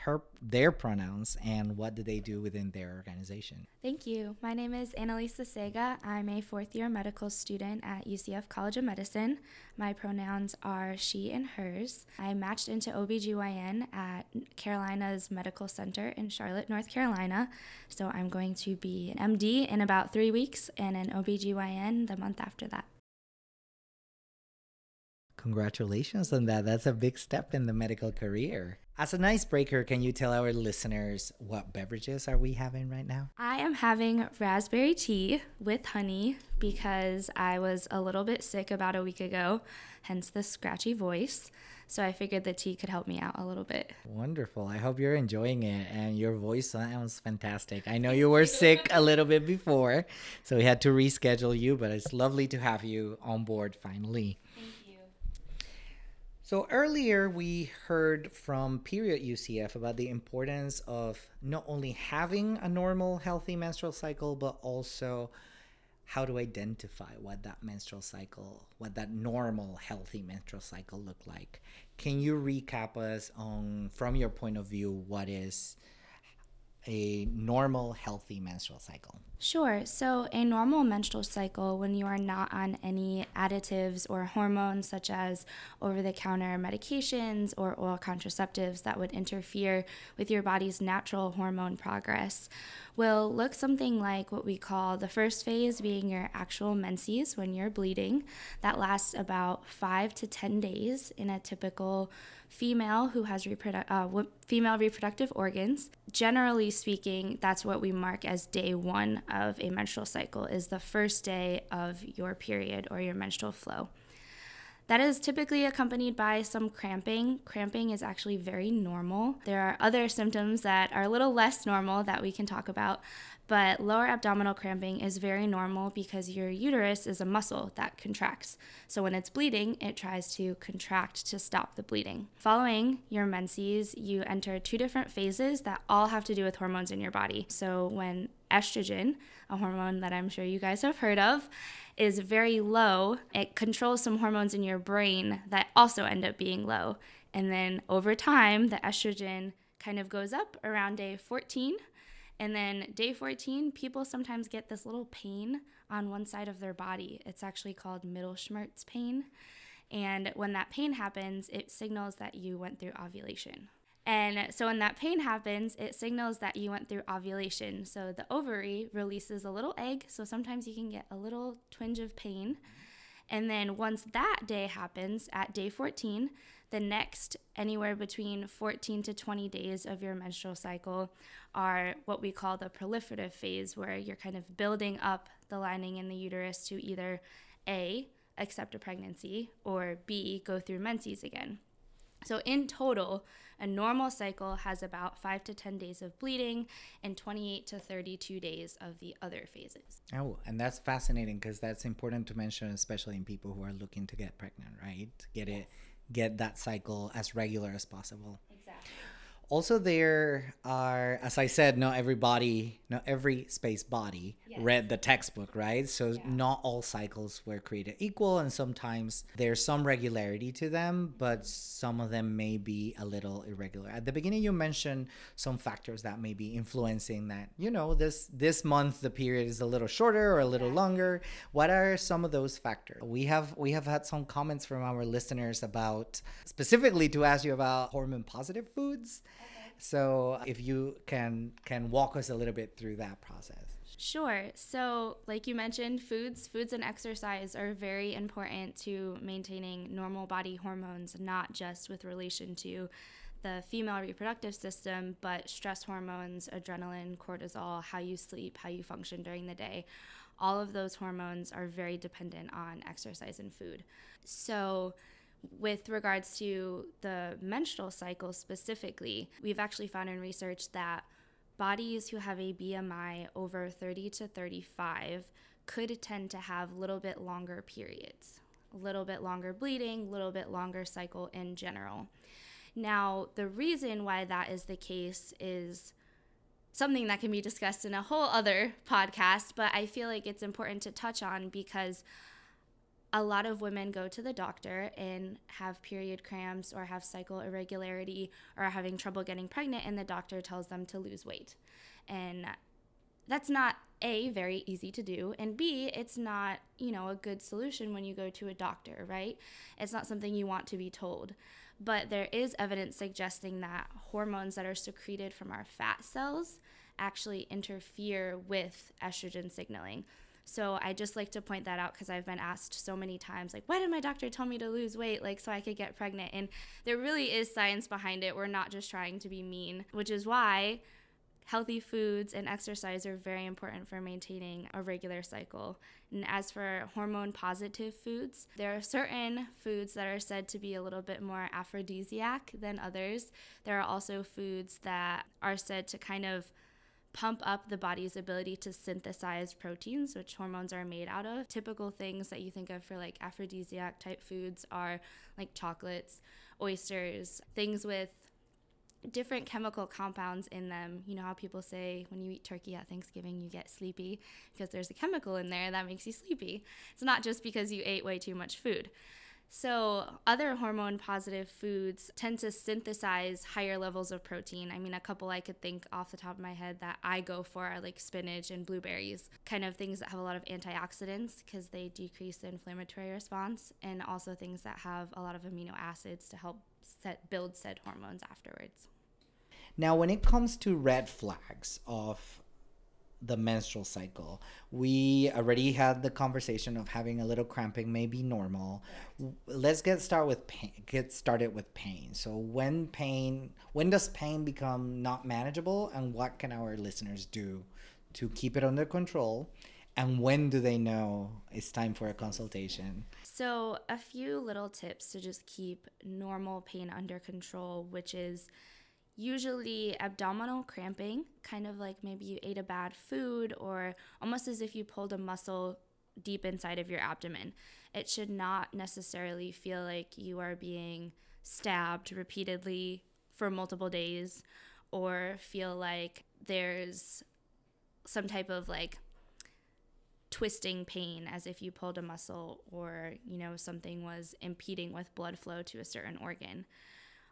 her their pronouns, and what do they do within their organization. Thank you. My name is Annalisa Sega. I'm a fourth-year medical student at U C F College of Medicine. My pronouns are she and hers. I matched into O B G Y N at Carolinas Medical Center in Charlotte, North Carolina. So I'm going to be an M D in about three weeks and an O B G Y N the month after that. Congratulations on that. That's a big step in the medical career. As an icebreaker, can you tell our listeners what beverages are we having right now? I am having raspberry tea with honey because I was a little bit sick about a week ago, hence the scratchy voice. So I figured the tea could help me out a little bit. Wonderful. I hope you're enjoying it, and your voice sounds fantastic. I know you were sick a little bit before, so we had to reschedule you, but it's lovely to have you on board finally. So earlier we heard from Period U C F about the importance of not only having a normal, healthy menstrual cycle, but also how to identify what that menstrual cycle, what that normal, healthy menstrual cycle looked like. Can you recap us on, from your point of view, what is a normal, healthy menstrual cycle? Sure. So a normal menstrual cycle, when you are not on any additives or hormones such as over-the-counter medications or oral contraceptives that would interfere with your body's natural hormone progress, will look something like what we call the first phase, being your actual menses when you're bleeding. That lasts about five to ten days in a typical female who has reprodu- uh, female reproductive organs. Generally speaking, that's what we mark as day one of a menstrual cycle, is the first day of your period or your menstrual flow. That is typically accompanied by some cramping. Cramping is actually very normal. There are other symptoms that are a little less normal that we can talk about, but lower abdominal cramping is very normal because your uterus is a muscle that contracts. So when it's bleeding, it tries to contract to stop the bleeding. Following your menses, you enter two different phases that all have to do with hormones in your body. So when estrogen, a hormone that I'm sure you guys have heard of, is very low, it controls some hormones in your brain that also end up being low. And then over time, the estrogen kind of goes up around day fourteen. And then day fourteen, people sometimes get this little pain on one side of their body. It's actually called Mittelschmerz pain. And when that pain happens, it signals that you went through ovulation. And so when that pain happens, it signals that you went through ovulation. So the ovary releases a little egg, so sometimes you can get a little twinge of pain. And then once that day happens, at day fourteen, the next anywhere between fourteen to twenty days of your menstrual cycle are what we call the proliferative phase, where you're kind of building up the lining in the uterus to either A, accept a pregnancy, or B, go through menses again. So in total, a normal cycle has about five to ten days of bleeding and twenty-eight to thirty-two days of the other phases. Oh, and that's fascinating because that's important to mention, especially in people who are looking to get pregnant, right? Get yes. it, get that cycle as regular as possible. Exactly. Also, there are, as I said, not everybody, not every space body yes. read the textbook, right? So yeah. not all cycles were created equal, and sometimes there's some regularity to them, but some of them may be a little irregular. At the beginning, you mentioned some factors that may be influencing that, you know, this, this month, the period is a little shorter or a little yeah. longer. What are some of those factors? We have, we have had some comments from our listeners about, specifically to ask you about hormone-positive foods. So if you can can walk us a little bit through that process. Sure. So like you mentioned, foods, foods and exercise are very important to maintaining normal body hormones, not just with relation to the female reproductive system, but stress hormones, adrenaline, cortisol, how you sleep, how you function during the day. All of those hormones are very dependent on exercise and food. So with regards to the menstrual cycle specifically, we've actually found in research that bodies who have a B M I over thirty to thirty-five could tend to have a little bit longer periods, a little bit longer bleeding, a little bit longer cycle in general. Now, the reason why that is the case is something that can be discussed in a whole other podcast, but I feel like it's important to touch on because a lot of women go to the doctor and have period cramps or have cycle irregularity or are having trouble getting pregnant, and the doctor tells them to lose weight. And that's not, A, very easy to do, and B, it's not, you know, a good solution when you go to a doctor, right? It's not something you want to be told. But there is evidence suggesting that hormones that are secreted from our fat cells actually interfere with estrogen signaling. So I just like to point that out because I've been asked so many times, like, why did my doctor tell me to lose weight, like, so I could get pregnant? And there really is science behind it. We're not just trying to be mean, which is why healthy foods and exercise are very important for maintaining a regular cycle. And as for hormone-positive foods, there are certain foods that are said to be a little bit more aphrodisiac than others. There are also foods that are said to kind of pump up the body's ability to synthesize proteins, which hormones are made out of. Typical things that you think of for like aphrodisiac type foods are like chocolates, oysters, things with different chemical compounds in them. You know how people say when you eat turkey at Thanksgiving, you get sleepy because there's a chemical in there that makes you sleepy. It's not just because you ate way too much food. So other hormone-positive foods tend to synthesize higher levels of protein. I mean, a couple I could think off the top of my head that I go for are like spinach and blueberries, kind of things that have a lot of antioxidants because they decrease the inflammatory response, and also things that have a lot of amino acids to help set, build said hormones afterwards. Now, when it comes to red flags of the menstrual cycle, we already had the conversation of having a little cramping may be normal. Let's get start with pain, get started with pain. So when pain, when does pain become not manageable, and what can our listeners do to keep it under control? And when do they know it's time for a consultation? So a few little tips to just keep normal pain under control, which is usually abdominal cramping, kind of like maybe you ate a bad food or almost as if you pulled a muscle deep inside of your abdomen. It should not necessarily feel like you are being stabbed repeatedly for multiple days or feel like there's some type of like twisting pain as if you pulled a muscle or, you know, something was impeding with blood flow to a certain organ.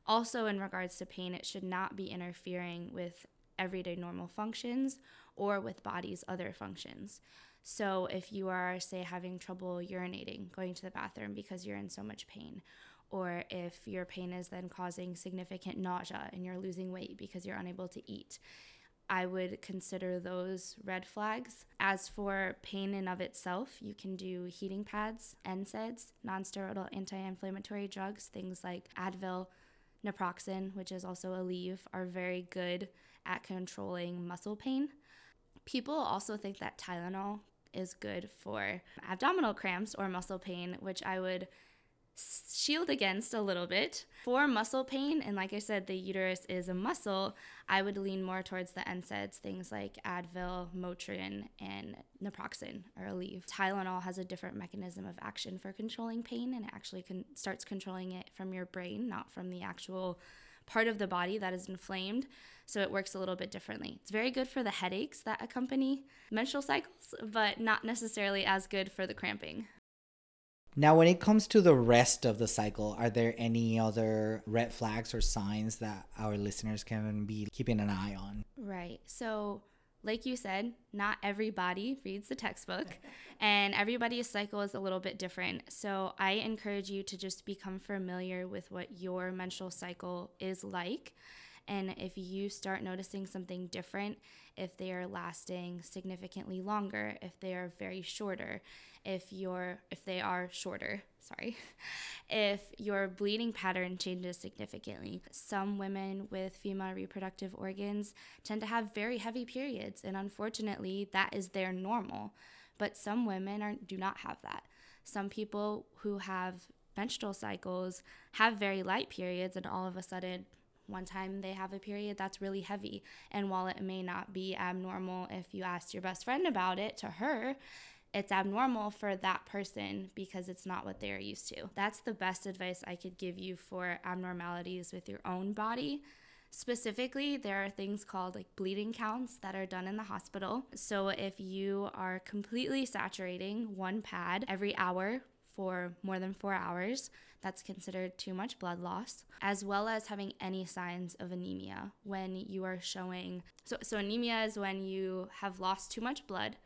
Also, in regards to pain, it should not be interfering with everyday normal functions or with body's other functions. So if you are, say, having trouble urinating, going to the bathroom because you're in so much pain, or if your pain is then causing significant nausea and you're losing weight because you're unable to eat, I would consider those red flags. As for pain in of itself, you can do heating pads, N SAIDs, nonsteroidal anti-inflammatory drugs, things like Advil, naproxen, which is also Aleve, are very good at controlling muscle pain. People also think that Tylenol is good for abdominal cramps or muscle pain, which I would shield against a little bit. For muscle pain, and like I said, the uterus is a muscle, I would lean more towards the N SAIDs, things like Advil, Motrin, and naproxen or Aleve. Tylenol has a different mechanism of action for controlling pain, and it actually con- starts controlling it from your brain, not from the actual part of the body that is inflamed, so it works a little bit differently. It's very good for the headaches that accompany menstrual cycles, but not necessarily as good for the cramping. Now, when it comes to the rest of the cycle, are there any other red flags or signs that our listeners can be keeping an eye on? Right. So, like you said, not everybody reads the textbook, and everybody's cycle is a little bit different. So I encourage you to just become familiar with what your menstrual cycle is like. And if you start noticing something different, if they are lasting significantly longer, if they are very shorter, if you're, if they are shorter, sorry, if your bleeding pattern changes significantly. Some women with female reproductive organs tend to have very heavy periods, and unfortunately, that is their normal. But some women are, do not have that. Some people who have menstrual cycles have very light periods, and all of a sudden, one time they have a period that's really heavy. And while it may not be abnormal if you asked your best friend about it, to her, it's abnormal for that person because it's not what they're used to. That's the best advice I could give you for abnormalities with your own body. Specifically, there are things called like bleeding counts that are done in the hospital. So if you are completely saturating one pad every hour for more than four hours, that's considered too much blood loss, as well as having any signs of anemia when you are showing. So, so anemia is when you have lost too much blood,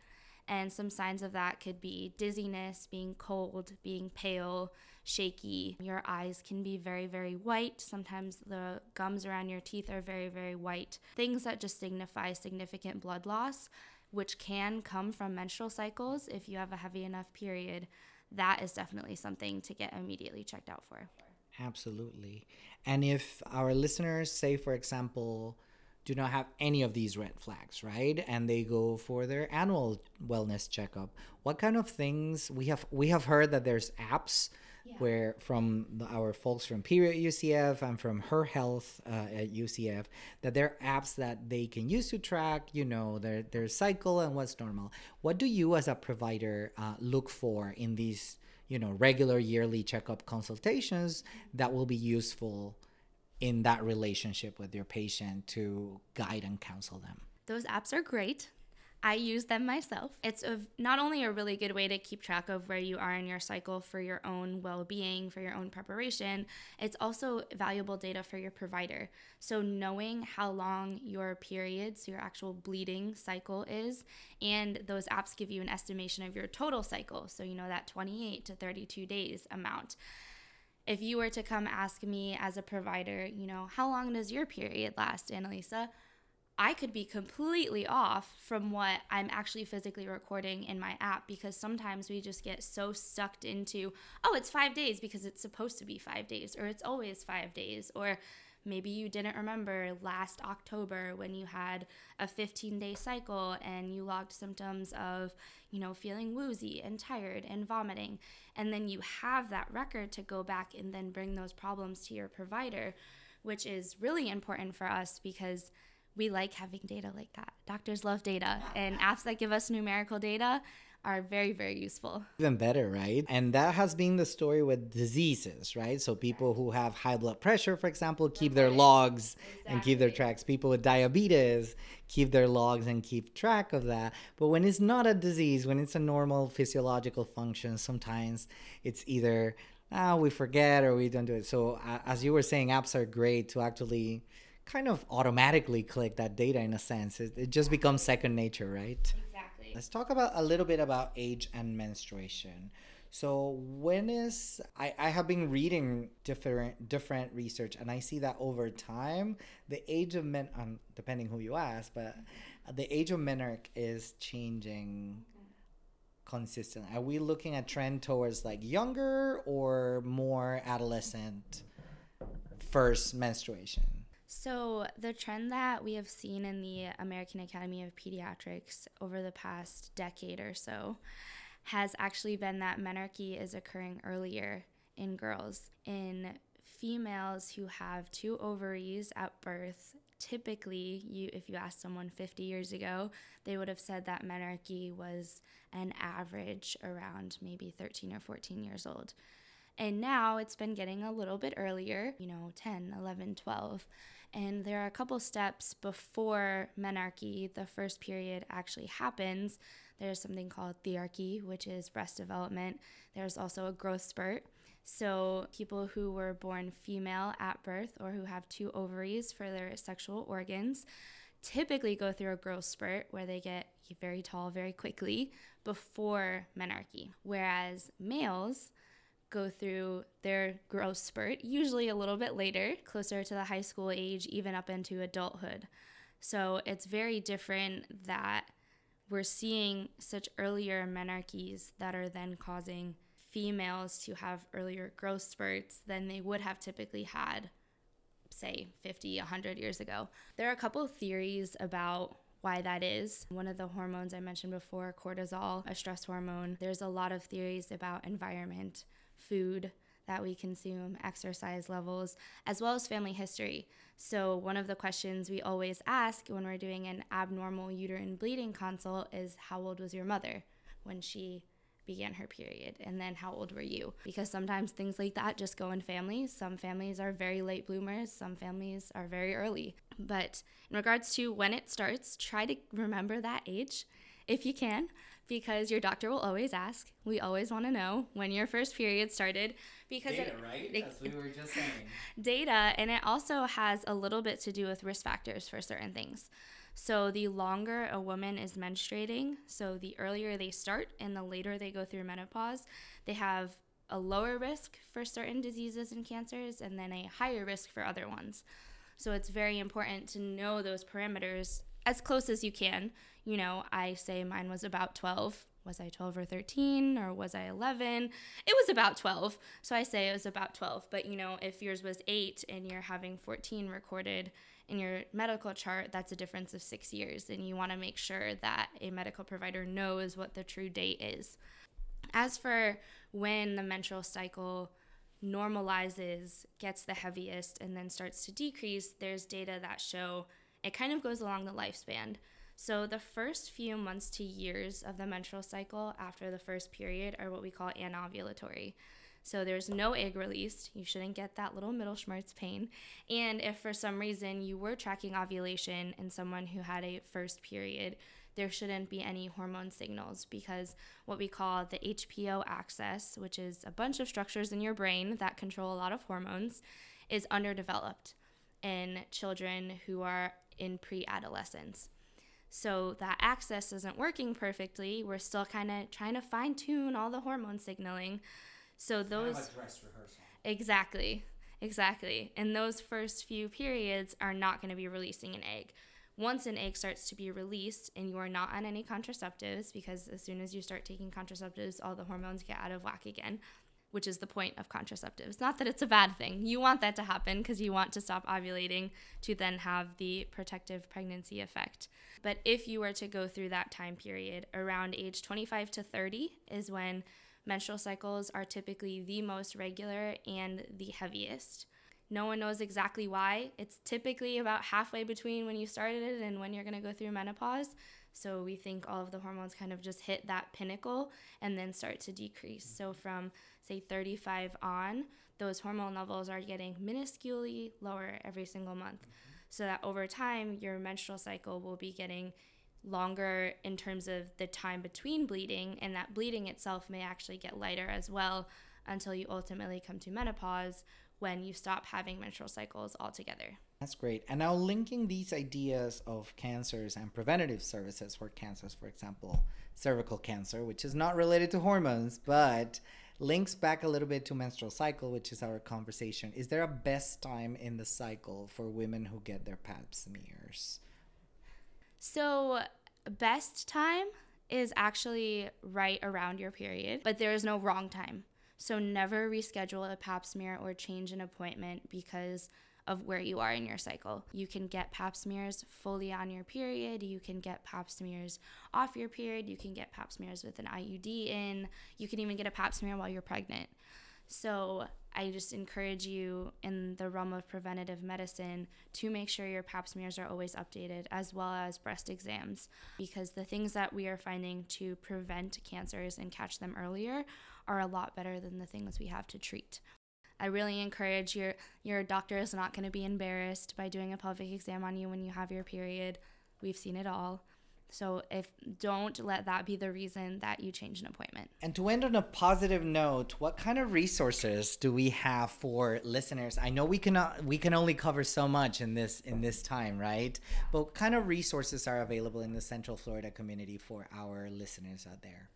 and some signs of that could be dizziness, being cold, being pale, shaky. Your eyes can be very, very white. Sometimes the gums around your teeth are very, very white. Things that just signify significant blood loss, which can come from menstrual cycles if you have a heavy enough period. That is definitely something to get immediately checked out for. Absolutely. And if our listeners, say, for example, do not have any of these red flags, right? And they go for their annual wellness checkup, what kind of things we have, we have heard that there's apps yeah. where from the, our folks from Period U C F and from Her Health uh, at U C F, that there are apps that they can use to track, you know, their, their cycle and what's normal. What do you as a provider uh, look for in these, you know, regular yearly checkup consultations that will be useful in that relationship with your patient to guide and counsel them? Those apps are great. I use them myself. It's a, not only a really good way to keep track of where you are in your cycle for your own well-being, for your own preparation, it's also valuable data for your provider. So knowing how long your period, so your actual bleeding cycle is, and those apps give you an estimation of your total cycle, so you know that twenty-eight to thirty-two days amount. If you were to come ask me as a provider, you know, how long does your period last, Annalisa? I could be completely off from what I'm actually physically recording in my app, because sometimes we just get so sucked into, oh, it's five days because it's supposed to be five days, or it's always five days, or maybe you didn't remember last October when you had a fifteen-day cycle and you logged symptoms of, you know, feeling woozy and tired and vomiting. And then you have that record to go back and then bring those problems to your provider, which is really important for us because we like having data like that. Doctors love data, and apps that give us numerical data are very, very useful. Even better, right? And that has been the story with diseases, right? So people who have high blood pressure, for example, keep their logs exactly. and keep their tracks. People with diabetes keep their logs and keep track of that. But when it's not a disease, when it's a normal physiological function, sometimes it's either, ah, we forget or we don't do it. So uh, as you were saying, apps are great to actually kind of automatically collect that data in a sense. It, it just becomes second nature, right? Exactly. Let's talk about a little bit about age and menstruation. So when is, I, I have been reading different different research, and I see that over time, the age of men, um, depending who you ask, but the age of menarche is changing consistently. Are we looking at trend towards like younger or more adolescent first menstruation? So the trend that we have seen in the American Academy of Pediatrics over the past decade or so has actually been that menarche is occurring earlier in girls. In females who have two ovaries at birth, typically, you, if you asked someone fifty years ago, they would have said that menarche was an average around maybe thirteen or fourteen years old. And now it's been getting a little bit earlier, you know, ten, eleven, twelve. And there are a couple steps before menarche, the first period, actually happens. There's something called thearche, which is breast development. There's also a growth spurt. So people who were born female at birth or who have two ovaries for their sexual organs typically go through a growth spurt where they get very tall very quickly before menarche, whereas males go through their growth spurt usually a little bit later, closer to the high school age, even up into adulthood. So it's very different that we're seeing such earlier menarches that are then causing females to have earlier growth spurts than they would have typically had, say, fifty, one hundred years ago. There are a couple of theories about why that is. One of the hormones I mentioned before, cortisol, a stress hormone. There's a lot of theories about environment, food that we consume, exercise levels, as well as family history. So one of the questions we always ask when we're doing an abnormal uterine bleeding consult is, how old was your mother when she began her period, and then how old were you? Because sometimes things like that just go in families. Some families are very late bloomers, some families are very early. But in regards to when it starts, try to remember that age if you can, because your doctor will always ask. We always want to know when your first period started. Because data, it, right? It, That's what we were just saying. Data, and it also has a little bit to do with risk factors for certain things. So the longer a woman is menstruating, so the earlier they start and the later they go through menopause, they have a lower risk for certain diseases and cancers, and then a higher risk for other ones. So it's very important to know those parameters as close as you can. You know, I say mine was about twelve. Was I twelve or thirteen, or was I eleven? It was about twelve. So I say it was about twelve. But, you know, if yours was eight and you're having fourteen recorded in your medical chart, that's a difference of six years. And you want to make sure that a medical provider knows what the true date is. As for when the menstrual cycle normalizes, gets the heaviest, and then starts to decrease, there's data that show it kind of goes along the lifespan. So the first few months to years of the menstrual cycle after the first period are what we call anovulatory. So there's no egg released. You shouldn't get that little middle schmerz pain. And if for some reason you were tracking ovulation in someone who had a first period, there shouldn't be any hormone signals, because what we call the H P O axis, which is a bunch of structures in your brain that control a lot of hormones, is underdeveloped in children who are in pre-adolescence. So that access isn't working perfectly. We're still kind of trying to fine-tune all the hormone signaling. So those kind of like dress rehearsal. Exactly, exactly. And those first few periods are not going to be releasing an egg. Once an egg starts to be released and you are not on any contraceptives, because as soon as you start taking contraceptives, all the hormones get out of whack again, which is the point of contraceptives. Not that it's a bad thing. You want that to happen because you want to stop ovulating to then have the protective pregnancy effect. But if you were to go through that time period, around age twenty-five to thirty is when menstrual cycles are typically the most regular and the heaviest. No one knows exactly why. It's typically about halfway between when you started it and when you're going to go through menopause. So we think all of the hormones kind of just hit that pinnacle and then start to decrease. So from, say, thirty-five on, those hormone levels are getting minusculely lower every single month. Mm-hmm. So that over time, your menstrual cycle will be getting longer in terms of the time between bleeding, and that bleeding itself may actually get lighter as well until you ultimately come to menopause, when you stop having menstrual cycles altogether. That's great. And now linking these ideas of cancers and preventative services for cancers, for example, cervical cancer, which is not related to hormones, but links back a little bit to menstrual cycle, which is our conversation. Is there a best time in the cycle for women who get their pap smears? So best time is actually right around your period, but there is no wrong time. So never reschedule a pap smear or change an appointment because of where you are in your cycle. You can get pap smears fully on your period. You can get pap smears off your period. You can get pap smears with an I U D in. You can even get a pap smear while you're pregnant. So I just encourage you in the realm of preventative medicine to make sure your pap smears are always updated, as well as breast exams, because the things that we are finding to prevent cancers and catch them earlier are a lot better than the things we have to treat. I really encourage your, your doctor is not going to be embarrassed by doing a pelvic exam on you when you have your period. We've seen it all. So if don't let that be the reason that you change an appointment. And to end on a positive note, what kind of resources do we have for listeners? I know we cannot we can only cover so much in this in this time, right? But what kind of resources are available in the Central Florida community for our listeners out there?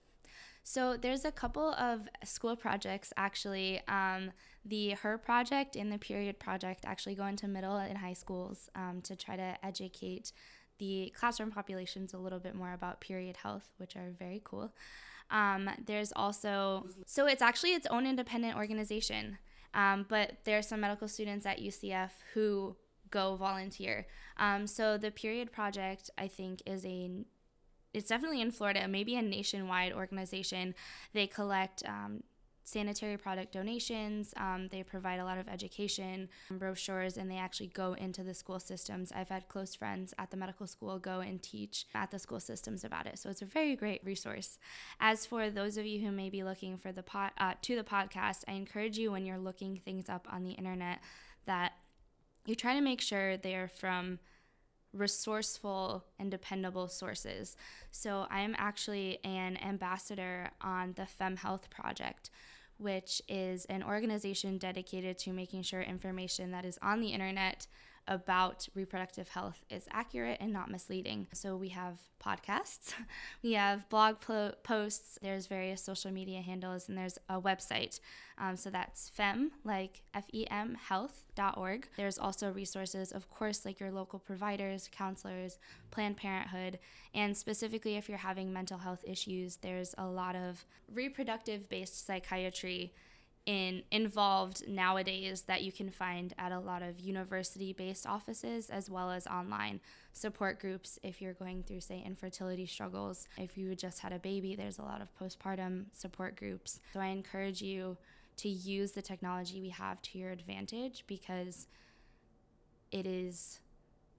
So there's a couple of school projects, actually. Um, the Her Project and the Period Project actually go into middle and high schools um, to try to educate the classroom population's a little bit more about period health, which are very cool. Um, there's also, so it's actually its own independent organization, um, but there are some medical students at U C F who go volunteer. Um, so the Period Project, I think, is a, it's definitely in Florida, maybe a nationwide organization. They collect um, sanitary product donations, um, they provide a lot of education, brochures, and they actually go into the school systems. I've had close friends at the medical school go and teach at the school systems about it. So it's a very great resource. As for those of you who may be looking for the pod, uh, to the podcast, I encourage you when you're looking things up on the internet that you try to make sure they are from resourceful and dependable sources. So I'm actually an ambassador on the FemHealth Project, which is an organization dedicated to making sure information that is on the internet about reproductive health is accurate and not misleading. So we have podcasts, we have blog po- posts, there's various social media handles, and there's a website. Um, so that's fem, like F E M, health dot org. There's also resources, of course, like your local providers, counselors, Planned Parenthood, and specifically if you're having mental health issues, there's a lot of reproductive-based psychiatry in involved nowadays that you can find at a lot of university-based offices, as well as online support groups if you're going through, say, infertility struggles. If you just had a baby, there's a lot of postpartum support groups. So I encourage you to use the technology we have to your advantage, because it is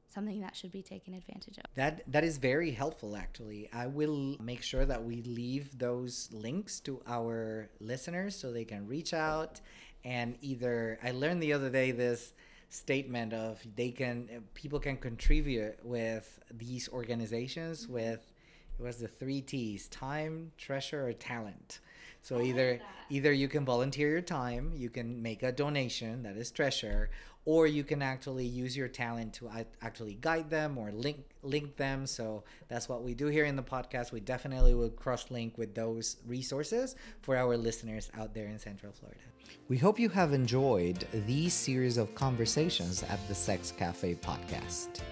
something that should be taken advantage of. That that is very helpful, actually. I will make sure that we leave those links to our listeners so they can reach out and either, I learned the other day this statement of they can, people can contribute with these organizations mm-hmm. with, it was the three T's, time, treasure, or talent. So I either like either you can volunteer your time, you can make a donation, that is treasure, or you can actually use your talent to actually guide them or link link them. So that's what we do here in the podcast. We definitely will cross-link with those resources for our listeners out there in Central Florida. We hope you have enjoyed these series of conversations at the Sex Café Podcast.